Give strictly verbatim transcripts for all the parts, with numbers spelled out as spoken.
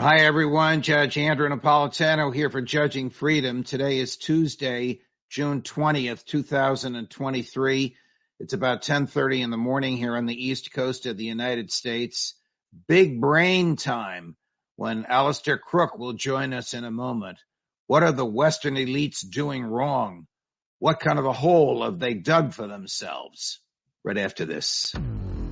Hi, everyone. Judge Andrew Napolitano here for Judging Freedom. Today is Tuesday, June twentieth, two thousand twenty-three. It's about ten thirty in the morning here on the East Coast of the United States. Big brain time when Alistair Crooke will join us in a moment. What are the Western elites doing wrong? What kind of a hole have they dug for themselves? Right after this.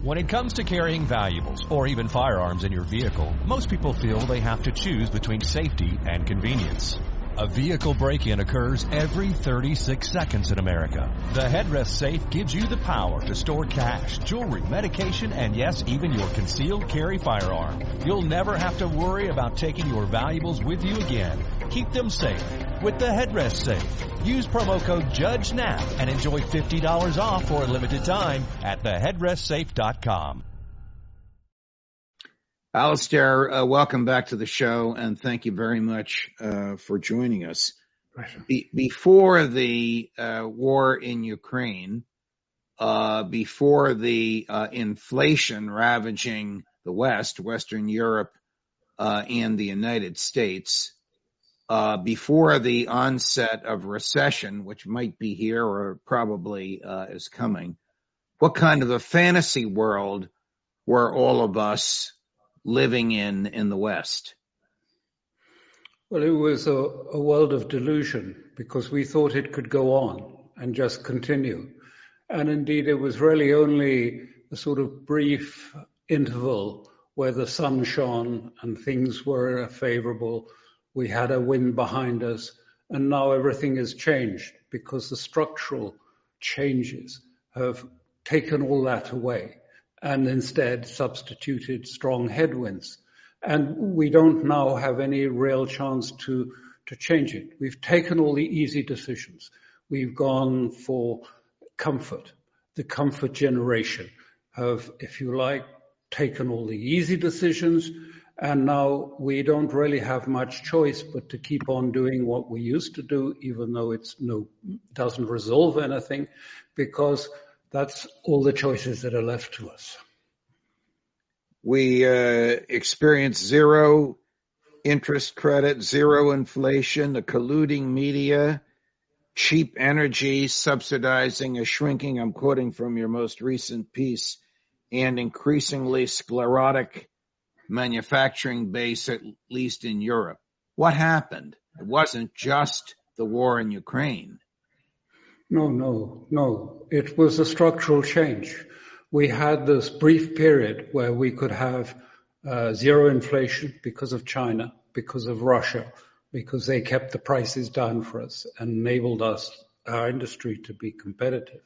When it comes to carrying valuables or even firearms in your vehicle, most people feel they have to choose between safety and convenience. A vehicle break-in occurs every thirty-six seconds in America. The Headrest Safe gives you the power to store cash, jewelry, medication, and yes, even your concealed carry firearm. You'll never have to worry about taking your valuables with you again. Keep them safe with the Headrest Safe. Use promo code JUDGENAP and enjoy fifty dollars off for a limited time at the headrest safe dot com. Alistair, uh, welcome back to the show, and thank you very much uh, for joining us. Be- before the uh, war in Ukraine, uh, before the uh, inflation ravaging the West, Western Europe, uh, and the United States, uh, before the onset of recession, which might be here or probably uh, is coming, what kind of a fantasy world were all of us living in in the West? Well, it was a, a world of delusion because we thought it could go on and just continue. And indeed, it was really only a sort of brief interval where the sun shone and things were favorable. We had a wind behind us, and now everything has changed because the structural changes have taken all that away and instead substituted strong headwinds. And we don't now have any real chance to, to change it. We've taken all the easy decisions. We've gone for comfort. The comfort generation have, if you like, taken all the easy decisions, and now we don't really have much choice but to keep on doing what we used to do, even though it's no, doesn't resolve anything, because that's all the choices that are left to us. We uh, experience zero interest credit, zero inflation, a colluding media, cheap energy subsidizing a shrinking, I'm quoting from your most recent piece, and increasingly sclerotic manufacturing base, at least in Europe. What happened? It wasn't just the war in Ukraine. No, no, no. It was a structural change. We had this brief period where we could have uh, zero inflation because of China, because of Russia, because they kept the prices down for us and enabled us, our industry, to be competitive.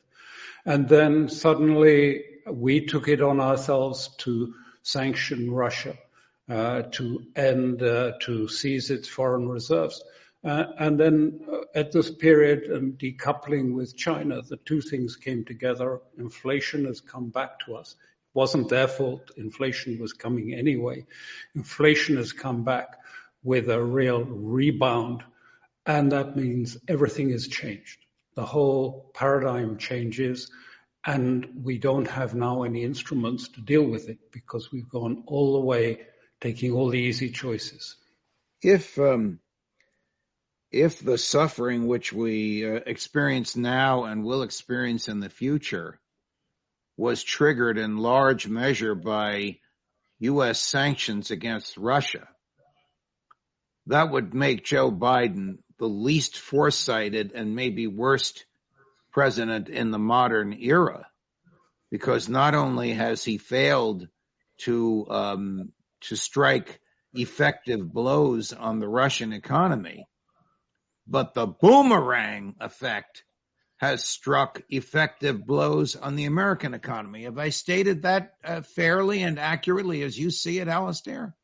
And then suddenly we took it on ourselves to sanction Russia, uh, to end, uh, to seize its foreign reserves. Uh, and then uh, at this period, um, decoupling with China, the two things came together. Inflation has come back to us. It wasn't their fault. Inflation was coming anyway. Inflation has come back with a real rebound. And that means everything has changed. The whole paradigm changes. And we don't have now any instruments to deal with it because we've gone all the way, taking all the easy choices. If... Um... If the suffering which we uh, experience now and will experience in the future was triggered in large measure by U S sanctions against Russia, that would make Joe Biden the least foresighted and maybe worst president in the modern era, because not only has he failed to um, to strike effective blows on the Russian economy, but the boomerang effect has struck effective blows on the American economy. Have I stated that uh, fairly and accurately as you see it, Alistair?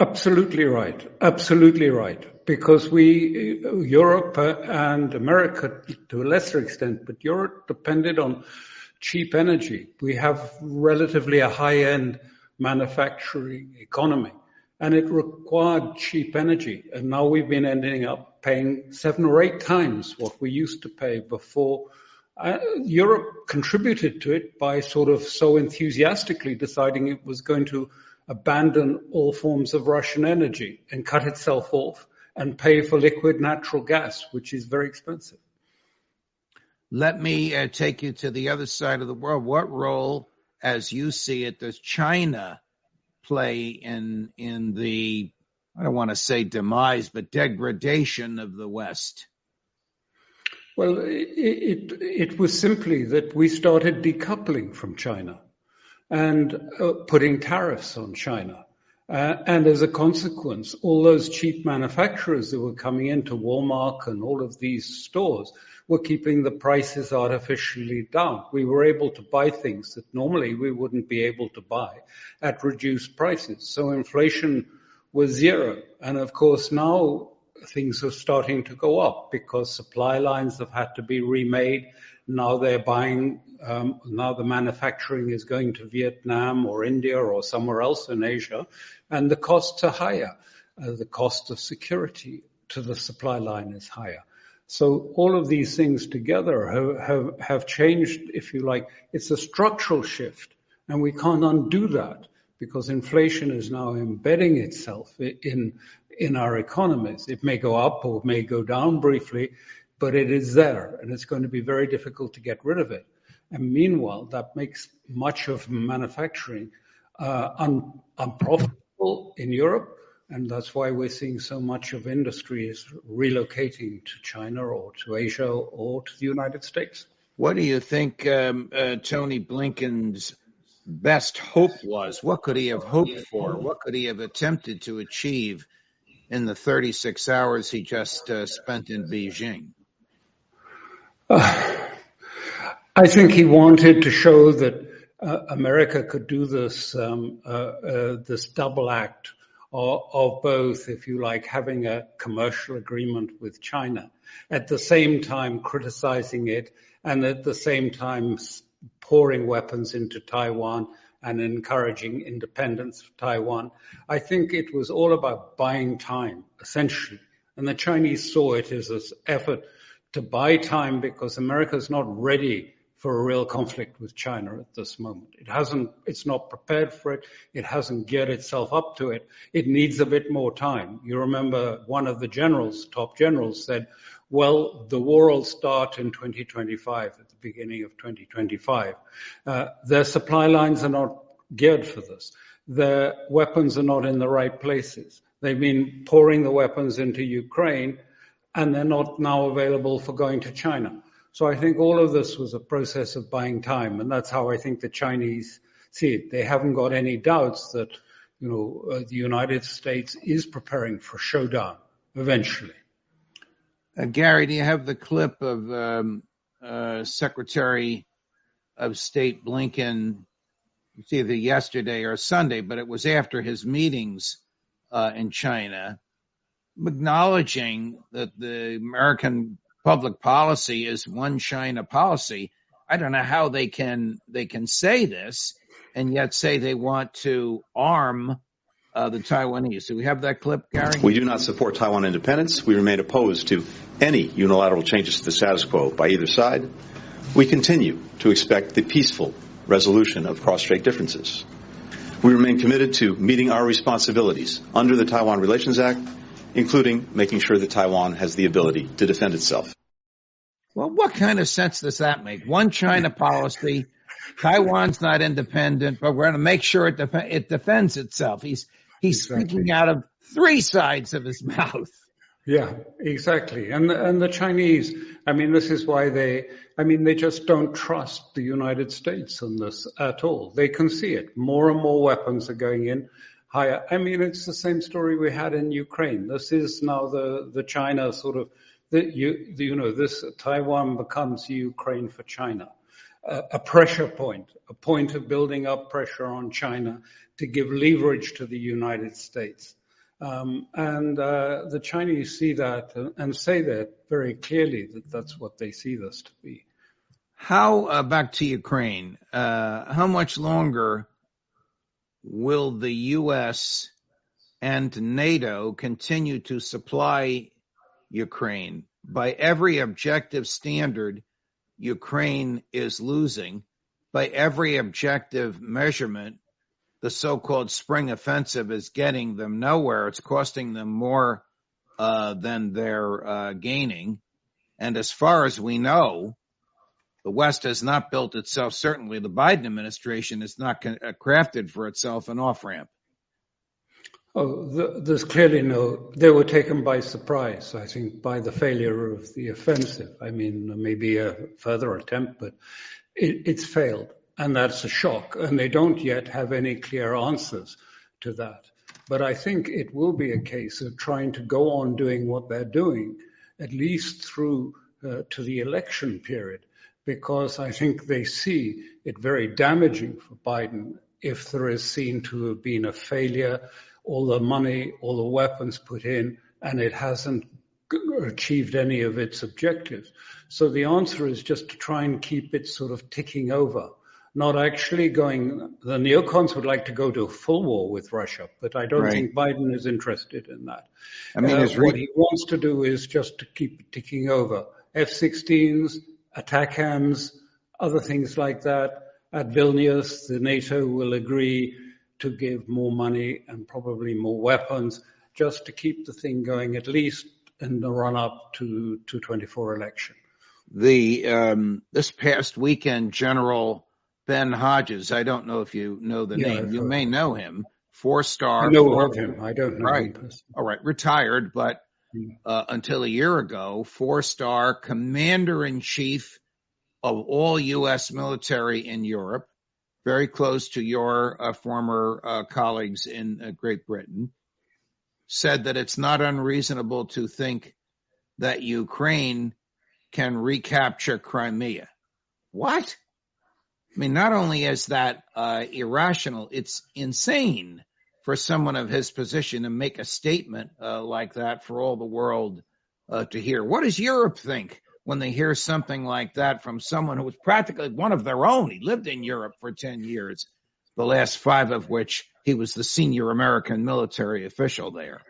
Absolutely right. Absolutely right. Because we, Europe and America, to a lesser extent, but Europe depended on cheap energy. We have relatively a high-end manufacturing economy, and it required cheap energy. And now we've been ending up paying seven or eight times what we used to pay before. Uh, Europe contributed to it by sort of so enthusiastically deciding it was going to abandon all forms of Russian energy and cut itself off and pay for liquid natural gas, which is very expensive. Let me uh, take you to the other side of the world. What role, as you see it, does China play in in the, I don't want to say demise, but degradation of the West? Well, it, it, it was simply that we started decoupling from China and uh, putting tariffs on China. Uh, and as a consequence, all those cheap manufacturers that were coming into Walmart and all of these stores were keeping the prices artificially down. We were able to buy things that normally we wouldn't be able to buy at reduced prices. So inflation was zero. And of course, now things are starting to go up because supply lines have had to be remade. Now they're buying, um, now the manufacturing is going to Vietnam or India or somewhere else in Asia, and the costs are higher. Uh, the cost of security to the supply line is higher. So all of these things together have, have, have changed, if you like. It's a structural shift, and we can't undo that because inflation is now embedding itself in in our economies. It may go up or it may go down briefly, but it is there, and it's going to be very difficult to get rid of it. And meanwhile, that makes much of manufacturing uh, un- unprofitable in Europe, and that's why we're seeing so much of industry is relocating to China or to Asia or to the United States. What do you think um, uh, Tony Blinken's best hope was? What could he have hoped for? What could he have attempted to achieve in the thirty-six hours he just uh, spent in Beijing? Uh, I think he wanted to show that uh, America could do this um, uh, uh, this double act of, of both, if you like, having a commercial agreement with China, at the same time criticizing it, and at the same time pouring weapons into Taiwan and encouraging independence of Taiwan. I think it was all about buying time, essentially. And the Chinese saw it as an effort to buy time because America is not ready for a real conflict with China at this moment. It hasn't, it's not prepared for it. It hasn't geared itself up to it. It needs a bit more time. You remember one of the generals, top generals, said, well, the war will start in twenty twenty-five, at the beginning of twenty twenty-five. Uh, their supply lines are not geared for this. Their weapons are not in the right places. They've been pouring the weapons into Ukraine, and they're not now available for going to China. So I think all of this was a process of buying time, and that's how I think the Chinese see it. They haven't got any doubts that, you know, uh, the United States is preparing for showdown eventually. Uh, Gary, do you have the clip of um, uh, Secretary of State Blinken? It's either yesterday or Sunday, but it was after his meetings uh, in China, acknowledging that the American public policy is one China policy. I don't know how they can they can say this and yet say they want to arm uh, the Taiwanese. Do we have that clip, Gary? We do not support Taiwan independence. We remain opposed to any unilateral changes to the status quo by either side. We continue to expect the peaceful resolution of cross-strait differences. We remain committed to meeting our responsibilities under the Taiwan Relations Act, including making sure that Taiwan has the ability to defend itself. Well, what kind of sense does that make? One China policy, Taiwan's not independent, but we're going to make sure it, def- it defends itself. He's he's exactly. Speaking out of three sides of his mouth. Yeah, exactly. And and the Chinese, I mean, this is why they, I mean, they just don't trust the United States on this at all. They can see it. More and more weapons are going in. Higher. I mean, it's the same story we had in Ukraine. This is now the, the China sort of, the, you, the, you know, this Taiwan becomes Ukraine for China, uh, a pressure point, a point of building up pressure on China to give leverage to the United States. Um, and uh, the Chinese see that and say that very clearly, that that's what they see this to be. How, uh, back to Ukraine, uh, how much longer will the U S and NATO continue to supply Ukraine? By every objective standard, Ukraine is losing. By every objective measurement, the so-called spring offensive is getting them nowhere. It's costing them more uh, than they're uh, gaining. And as far as we know, the West has not built itself. Certainly the Biden administration is not con- crafted for itself an off-ramp. Oh, the, there's clearly no, they were taken by surprise, I think, by the failure of the offensive. I mean, maybe a further attempt, but it, it's failed. And that's a shock. And they don't yet have any clear answers to that. But I think it will be a case of trying to go on doing what they're doing, at least through uh, to the election period, because I think they see it very damaging for Biden if there is seen to have been a failure, all the money, all the weapons put in, and it hasn't achieved any of its objectives. So the answer is just to try and keep it sort of ticking over. Not actually going, the neocons would like to go to a full war with Russia, but I don't right. think Biden is interested in that. I mean, uh, really- what he wants to do is just to keep ticking over. F sixteens, ATACMS, other things like that. At Vilnius, the NATO will agree to give more money and probably more weapons just to keep the thing going, at least in the run-up to twenty twenty-four election. The um, this past weekend, General Ben Hodges, I don't know if you know the yeah, name. You may know him. Four-star. I know of him. I don't know right. him. All right. Retired, but uh, until a year ago, four-star commander-in-chief of all U S military in Europe, very close to your uh, former uh, colleagues in uh, Great Britain, said that it's not unreasonable to think that Ukraine can recapture Crimea. What? I mean, not only is that uh, irrational, it's insane for someone of his position to make a statement uh, like that for all the world uh, to hear. What does Europe think when they hear something like that from someone who was practically one of their own? He lived in Europe for ten years, the last five of which he was the senior American military official there.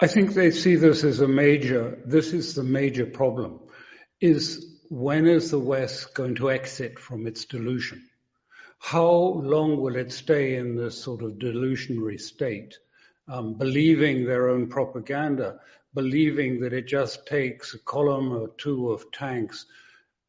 I think they see this as a major, this is the major problem, is when is the West going to exit from its delusion? How long will it stay in this sort of delusionary state, um, believing their own propaganda, believing that it just takes a column or two of tanks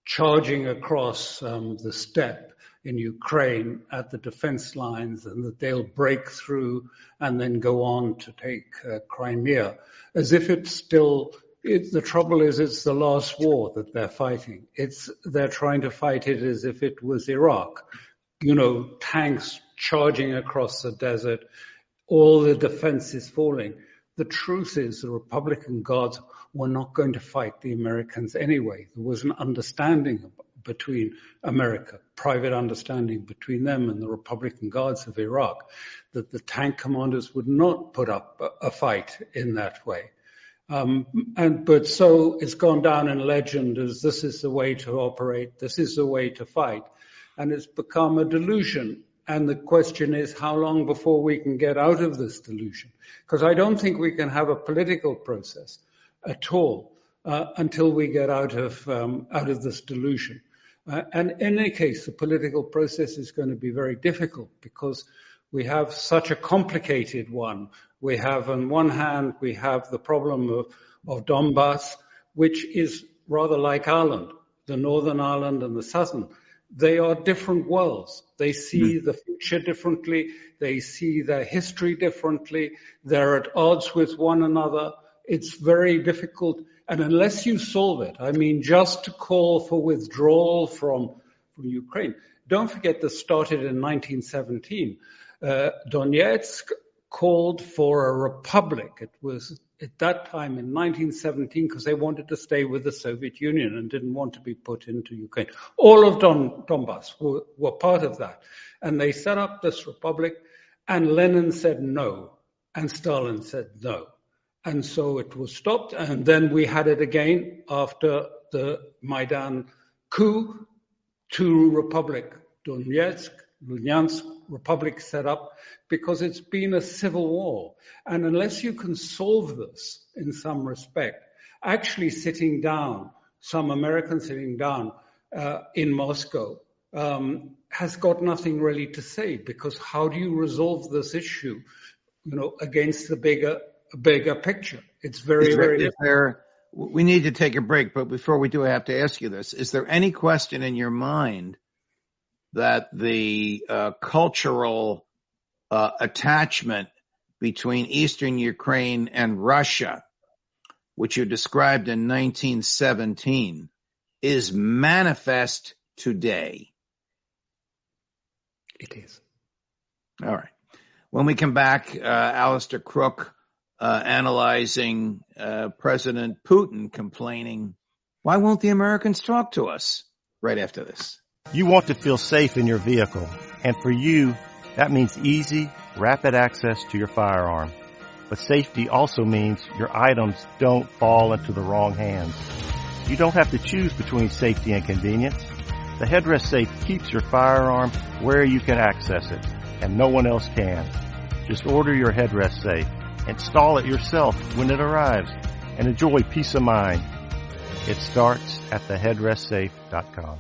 charging across um, the steppe in Ukraine at the defense lines and that they'll break through and then go on to take uh, Crimea, as if it's still... It, the trouble is it's the last war that they're fighting. It's they're trying to fight it as if it was Iraq. You know, tanks charging across the desert, all the defenses falling. The truth is the Republican Guards were not going to fight the Americans anyway. There was an understanding between America, private understanding between them and the Republican Guards of Iraq, that the tank commanders would not put up a, a fight in that way. Um, and but so it's gone down in legend as this is the way to operate, this is the way to fight, and it's become a delusion. And the question is how long before we can get out of this delusion? Because I don't think we can have a political process at all uh, until we get out of um, out of this delusion. Uh, and in any case, the political process is going to be very difficult because we have such a complicated one. We have, on one hand, we have the problem of, of Donbass, which is rather like Ireland, the Northern Ireland and the Southern. They are different worlds. They see mm. the future differently. They see their history differently. They're at odds with one another. It's very difficult. And unless you solve it, I mean, just to call for withdrawal from, from Ukraine. Don't forget this started in nineteen seventeen. Uh, Donetsk called for a republic. It was at that time in nineteen seventeen because they wanted to stay with the Soviet Union and didn't want to be put into Ukraine. All of Don, Donbass were, were part of that. And they set up this republic and Lenin said no and Stalin said no. And so it was stopped. And then we had it again after the Maidan coup, to republic, Donetsk, Luhansk Republic set up because it's been a civil war. And unless you can solve this in some respect, actually sitting down, some Americans sitting down uh, in Moscow um, has got nothing really to say, because how do you resolve this issue, you know, against the bigger bigger picture? It's very, is there, very is there, we need to take a break, but before we do, I have to ask you this. Is there any question in your mind that the uh, cultural uh, attachment between Eastern Ukraine and Russia, which you described in nineteen seventeen, is manifest today? It is. All right. When we come back, uh, Alistair Crooke uh, analyzing uh, President Putin complaining, why won't the Americans talk to us? Right after this. You want to feel safe in your vehicle, and for you, that means easy, rapid access to your firearm. But safety also means your items don't fall into the wrong hands. You don't have to choose between safety and convenience. The Headrest Safe keeps your firearm where you can access it, and no one else can. Just order your Headrest Safe, install it yourself when it arrives, and enjoy peace of mind. It starts at the headrest safe dot com.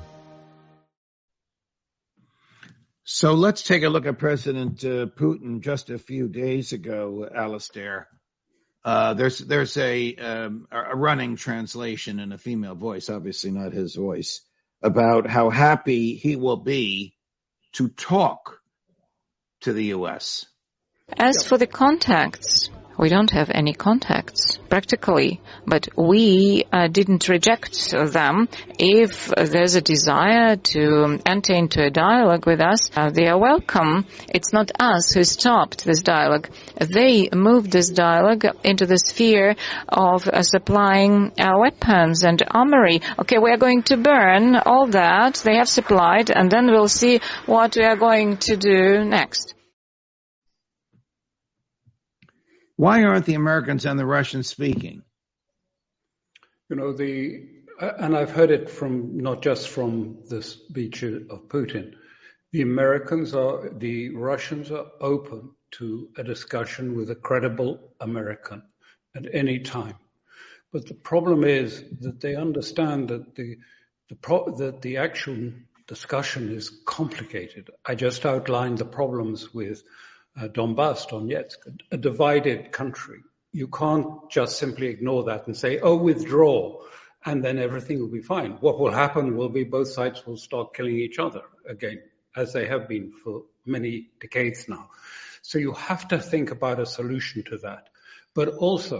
So let's take a look at President uh, Putin just a few days ago, Alistair. Uh, there's there's a, um, a running translation in a female voice, obviously not his voice, about how happy he will be to talk to the U S. As for the contacts, we don't have any contacts, practically, but we uh, didn't reject them. If there's a desire to enter into a dialogue with us, uh, they are welcome. It's not us who stopped this dialogue. They moved this dialogue into the sphere of uh, supplying uh, weapons and armory. Okay, we are going to burn all that they have supplied, and then we'll see what we are going to do next. Why aren't the Americans and the Russians speaking? You know, the and I've heard it from not just from the speech of Putin. The Americans are, the Russians are open to a discussion with a credible American at any time. But the problem is that they understand that the, the pro, that the actual discussion is complicated. I just outlined the problems with Uh, Donbass, Donetsk, a divided country. You can't just simply ignore that and say, oh, withdraw, and then everything will be fine. What will happen will be both sides will start killing each other again, as they have been for many decades now. So you have to think about a solution to that. But also,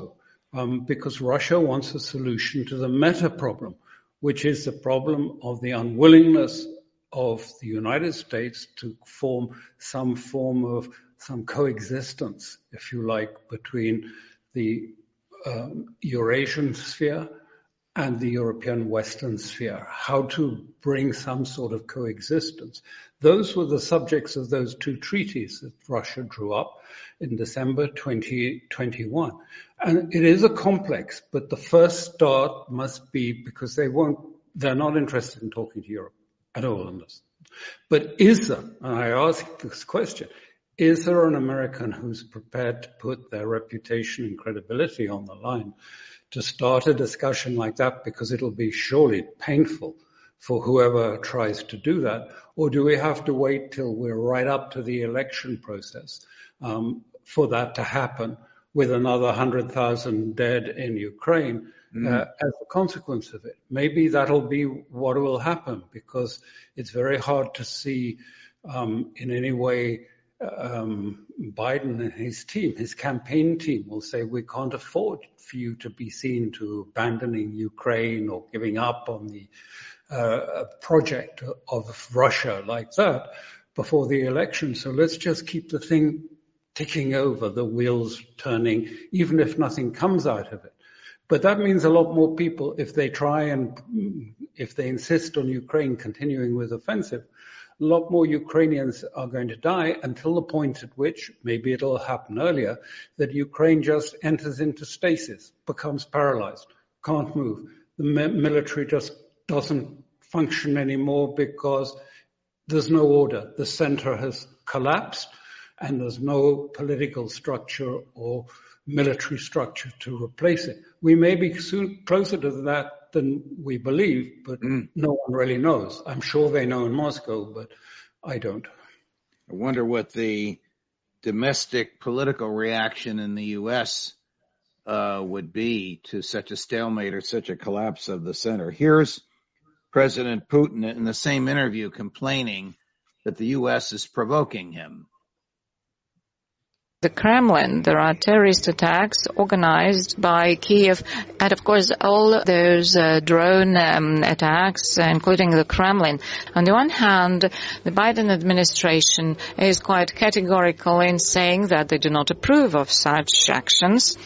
um, because Russia wants a solution to the meta problem, which is the problem of the unwillingness of the United States to form some form of some coexistence, if you like, between the um, Eurasian sphere and the European Western sphere, how to bring some sort of coexistence. Those were the subjects of those two treaties that Russia drew up in December twenty twenty-one. And it is a complex, but the first start must be, because they won't, they're not interested in talking to Europe at all on this. But is there, and I ask this question, is there an American who's prepared to put their reputation and credibility on the line to start a discussion like that, because it'll be surely painful for whoever tries to do that? Or do we have to wait till we're right up to the election process um, for that to happen, with another one hundred thousand dead in Ukraine mm. uh, as a consequence of it? Maybe that'll be what will happen, because it's very hard to see um, in any way um, Biden and his team, his campaign team, will say, we can't afford for you to be seen to abandoning Ukraine or giving up on the uh, project of Russia like that before the election. So let's just keep the thing ticking over, the wheels turning, even if nothing comes out of it. But that means a lot more people, if they try and if they insist on Ukraine continuing with offensive, a lot more Ukrainians are going to die, until the point at which, maybe it'll happen earlier, that Ukraine just enters into stasis, becomes paralyzed, can't move. The military just doesn't function anymore because there's no order. The center has collapsed, and there's no political structure or military structure to replace it. We may be soon closer to that than we believe, but mm. no one really knows. I'm sure they know in Moscow, but I don't. I wonder what the domestic political reaction in the U S uh, would be to such a stalemate or such a collapse of the center. Here's President Putin in the same interview complaining that the U S is provoking him. The Kremlin, there are terrorist attacks organized by Kiev, and of course all those uh, drone um, attacks, including the Kremlin. On the one hand, the Biden administration is quite categorical in saying that they do not approve of such actions,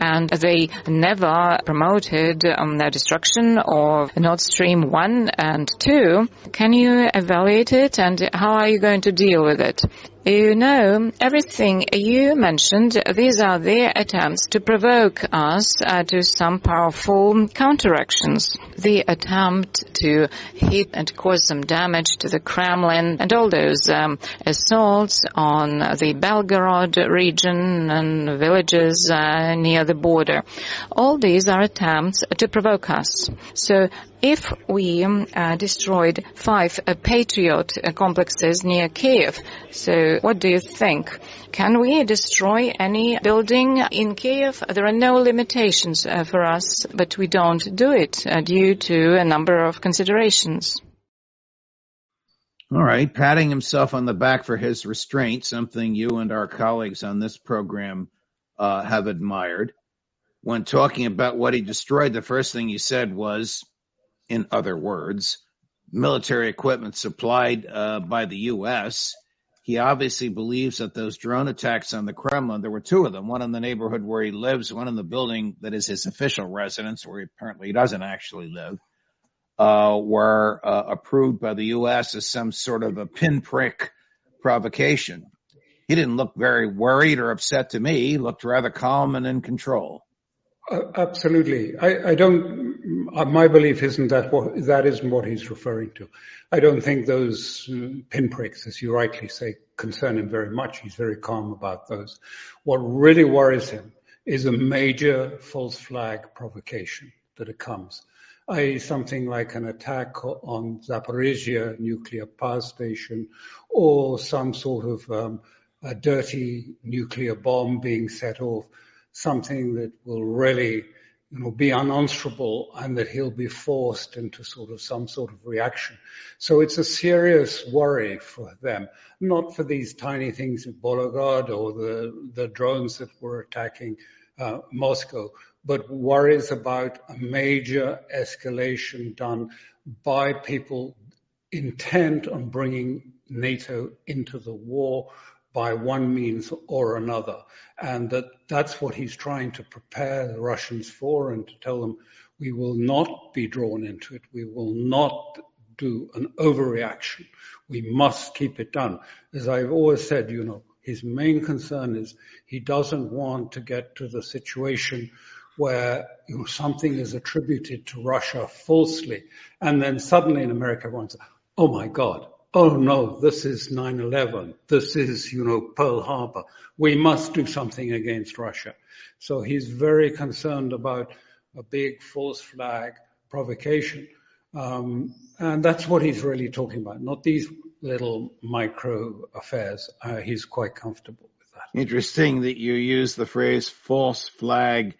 and they never promoted um, the destruction of Nord Stream one and two. Can you evaluate it, and how are you going to deal with it? You know, everything you mentioned, these are their attempts to provoke us uh, to some powerful counteractions. The attempt to hit and cause some damage to the Kremlin, and all those um, assaults on the Belgorod region and villages uh, near the border. All these are attempts to provoke us. So if we uh, destroyed five uh, Patriot uh, complexes near Kiev, so what do you think? Can we destroy any building in Kiev? There are no limitations uh, for us, but we don't do it uh, due to a number of considerations. All right. Patting himself on the back for his restraint, something you and our colleagues on this program uh, have admired. When talking about what he destroyed, the first thing he said was, in other words, military equipment supplied uh, by the U S He obviously believes that those drone attacks on the Kremlin, there were two of them, one in the neighborhood where he lives, one in the building that is his official residence, where he apparently doesn't actually live, uh, were uh, approved by the U S as some sort of a pinprick provocation. He didn't look very worried or upset to me. He looked rather calm and in control. Uh, absolutely. I, I don't, uh, my belief isn't that what, that isn't what he's referring to. I don't think those uh, pinpricks, as you rightly say, concern him very much. He's very calm about those. What really worries him is a major false flag provocation that it comes, that is something like an attack on Zaporizhia nuclear power station, or some sort of um, a dirty nuclear bomb being set off. Something that will really, you know, be unanswerable, and that he'll be forced into sort of some sort of reaction. So it's a serious worry for them, not for these tiny things at Belgorod or the, the drones that were attacking uh, Moscow, but worries about a major escalation done by people intent on bringing NATO into the war by one means or another, and that that's what he's trying to prepare the Russians for, and to tell them we will not be drawn into it. We will not do an overreaction. We must keep it down. As I've always said, you know, his main concern is he doesn't want to get to the situation where, you know, something is attributed to Russia falsely, and then suddenly in America everyone says, oh my God, oh no, this is nine eleven. This is, you know, Pearl Harbor. We must do something against Russia. So he's very concerned about a big false flag provocation. Um, and that's what he's really talking about, not these little micro affairs. Uh, he's quite comfortable with that. Interesting that you use the phrase false flag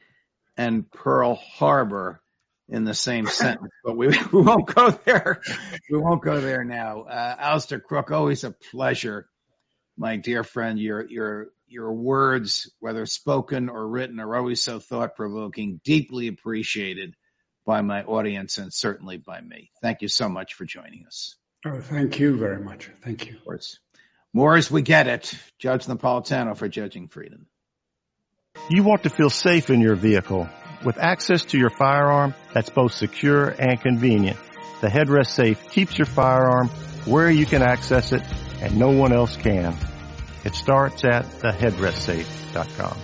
and Pearl Harbor in the same sentence, but we, we won't go there. We won't go there now. Uh, Alistair Crooke, always a pleasure, my dear friend. Your your your words, whether spoken or written, are always so thought-provoking, deeply appreciated by my audience and certainly by me. Thank you so much for joining us. Oh, thank you very much. Thank you. Of course. More as we get it. Judge Napolitano for Judging Freedom. You want to feel safe in your vehicle with access to your firearm that's both secure and convenient. The Headrest Safe keeps your firearm where you can access it and no one else can. It starts at the headrest safe dot com.